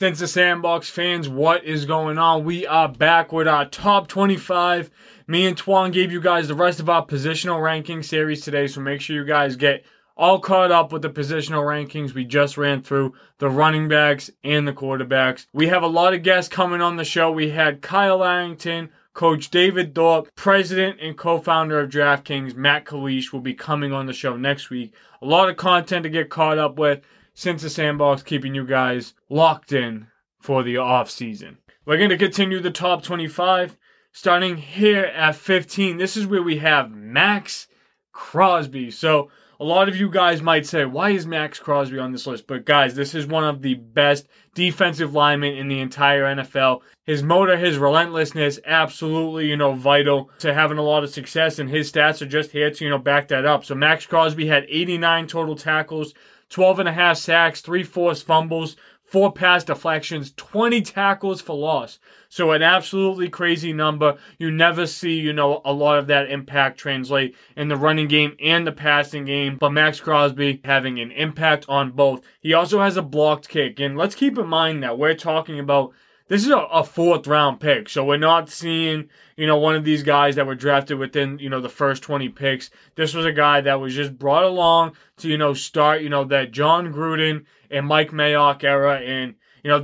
Since the Sandbox fans, what is going on? We are back with our top 25. Me and Twan gave you guys the rest of our positional ranking series today, so make sure you guys get all caught up with the positional rankings. We just ran through the running backs and the quarterbacks. We have a lot of guests coming on the show. We had Kyle Arrington, Coach David Thorpe, president and co-founder of DraftKings, Matt Kalish, will be coming on the show next week. A lot of content to get caught up with. Since the Sandbox, keeping you guys locked in for the offseason. We're going to continue the top 25, starting here at 15. This is where we have Max Crosby. So a lot of you guys might say, why is Max Crosby on this list? But guys, this is one of the best defensive linemen in the entire NFL. His motor, his relentlessness, absolutely, vital to having a lot of success. And his stats are just here to, back that up. So Max Crosby had 89 total tackles, 12.5 sacks, 3 forced fumbles, 4 pass deflections, 20 tackles for loss. So an absolutely crazy number. You never see, a lot of that impact translate in the running game and the passing game. But Max Crosby having an impact on both. He also has a blocked kick. And let's keep in mind that we're talking about, this is a fourth round pick. So we're not seeing, one of these guys that were drafted within, the first 20 picks. This was a guy that was just brought along to, start, that John Gruden and Mike Mayock era. And,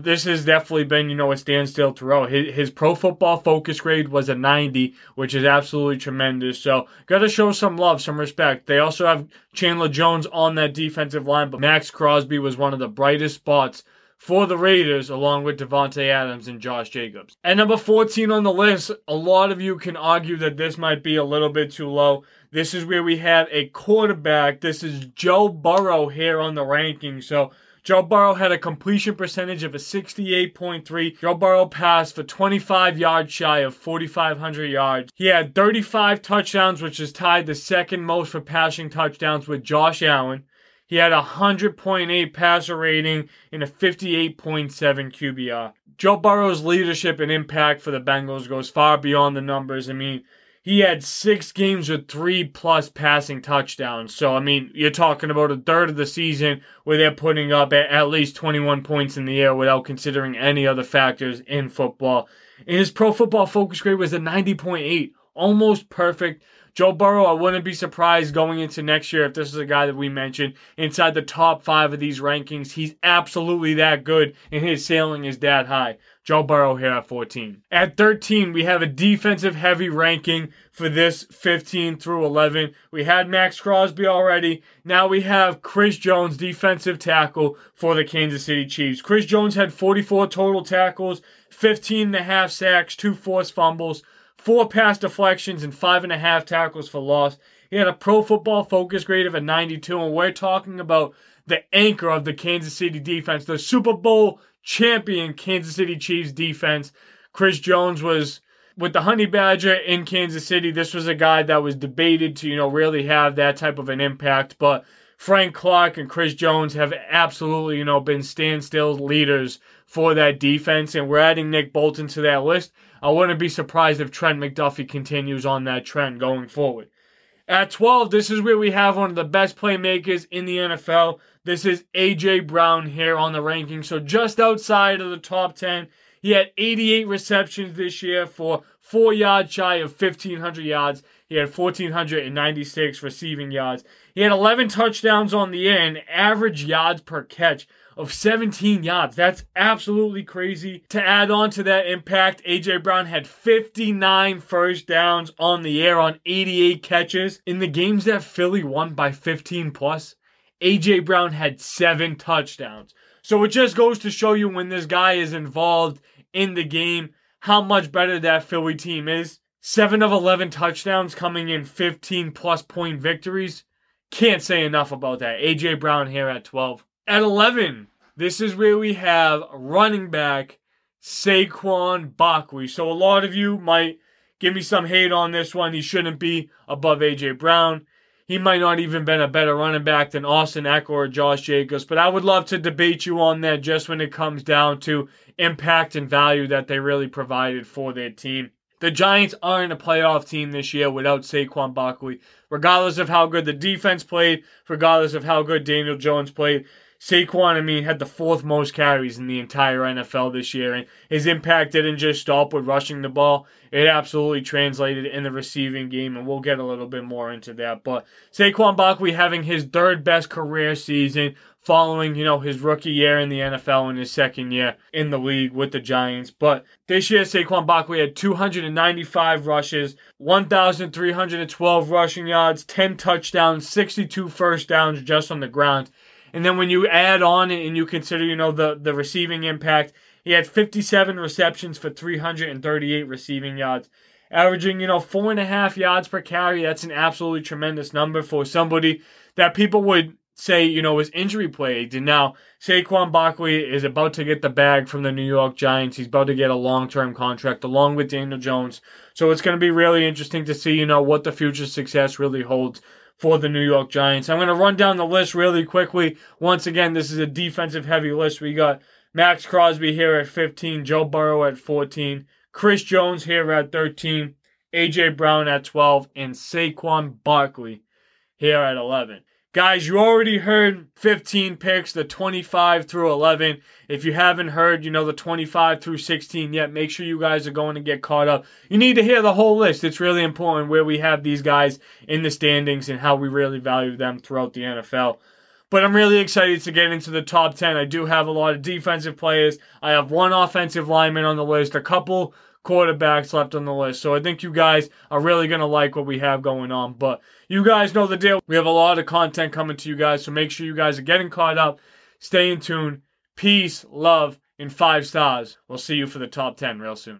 this has definitely been, a standstill throughout. His Pro Football Focus grade was a 90, which is absolutely tremendous. So got to show some love, some respect. They also have Chandler Jones on that defensive line, but Max Crosby was one of the brightest spots for the Raiders, along with Devontae Adams and Josh Jacobs. At number 14 on the list, a lot of you can argue that this might be a little bit too low. This is where we have a quarterback. This is Joe Burrow here on the ranking. So Joe Burrow had a completion percentage of a 68.3. Joe Burrow passed for 25 yards shy of 4,500 yards. He had 35 touchdowns, which is tied the second most for passing touchdowns with Josh Allen. He had a 100.8 passer rating and a 58.7 QBR. Joe Burrow's leadership and impact for the Bengals goes far beyond the numbers. He had 6 games with 3+ passing touchdowns. So, you're talking about a third of the season where they're putting up at least 21 points in the air without considering any other factors in football. And his Pro Football Focus grade was a 90.8, almost perfect. Joe Burrow, I wouldn't be surprised going into next year if this is a guy that we mentioned inside the top 5 of these rankings. He's absolutely that good, and his ceiling is that high. Joe Burrow here at 14. At 13, we have a defensive-heavy ranking for this 15 through 11. We had Max Crosby already. Now we have Chris Jones, defensive tackle for the Kansas City Chiefs. Chris Jones had 44 total tackles, 15.5 sacks, 2 forced fumbles, 4 pass deflections, and 5.5 tackles for loss. He had a Pro Football Focus grade of a 92, and we're talking about the anchor of the Kansas City defense, the Super Bowl champion Kansas City Chiefs defense. Chris Jones was with the Honey Badger in Kansas City. This was a guy that was debated to, really have that type of an impact, but Frank Clark and Chris Jones have absolutely, been standstill leaders for that defense, and we're adding Nick Bolton to that list. I wouldn't be surprised if Trent McDuffie continues on that trend going forward. At 12, this is where we have one of the best playmakers in the NFL. This is A.J. Brown here on the ranking, so just outside of the top 10. He had 88 receptions this year for 4 yards shy of 1,500 yards. He had 1,496 receiving yards. He had 11 touchdowns on the air and average yards per catch of 17 yards. That's absolutely crazy. To add on to that impact, A.J. Brown had 59 first downs on the air on 88 catches. In the games that Philly won by 15+, A.J. Brown had 7 touchdowns. So it just goes to show you when this guy is involved in the game, how much better that Philly team is. 7 of 11 touchdowns coming in 15+ point victories. Can't say enough about that. A.J. Brown here at 12. At 11, this is where we have running back Saquon Barkley. So a lot of you might give me some hate on this one. He shouldn't be above A.J. Brown. He might not even been a better running back than Austin Eckler or Josh Jacobs. But I would love to debate you on that just when it comes down to impact and value that they really provided for their team. The Giants aren't a playoff team this year without Saquon Barkley. Regardless of how good the defense played, regardless of how good Daniel Jones played, Saquon, I mean, had the fourth most carries in the entire NFL this year, and his impact didn't just stop with rushing the ball. It absolutely translated in the receiving game, and we'll get a little bit more into that. But Saquon Barkley having his third best career season following, you know, his rookie year in the NFL and his second year in the league with the Giants. But this year, Saquon Barkley had 295 rushes, 1,312 rushing yards, 10 touchdowns, 62 first downs just on the ground. And then when you add on and you consider, you know, the receiving impact, he had 57 receptions for 338 receiving yards, averaging, you know, 4.5 yards per carry. That's an absolutely tremendous number for somebody that people would say, you know, is injury plagued. And now Saquon Barkley is about to get the bag from the New York Giants. He's about to get a long-term contract along with Daniel Jones. So it's going to be really interesting to see, you know, what the future success really holds for the New York Giants. I'm going to run down the list really quickly. Once again, this is a defensive-heavy list. We got Max Crosby here at 15, Joe Burrow at 14, Chris Jones here at 13, A.J. Brown at 12, and Saquon Barkley here at 11. Guys, you already heard 15 picks, the 25 through 11. If you haven't heard, you know, the 25 through 16 yet, make sure you guys are going to get caught up. You need to hear the whole list. It's really important where we have these guys in the standings and how we really value them throughout the NFL. But I'm really excited to get into the top 10. I do have a lot of defensive players. I have one offensive lineman on the list, a couple quarterbacks left on the list. So I think you guys are really going to like what we have going on. But you guys know the deal. We have a lot of content coming to you guys, so make sure you guys are getting caught up. Stay in tune. Peace, love, and 5 stars. We'll see you for the top 10 real soon.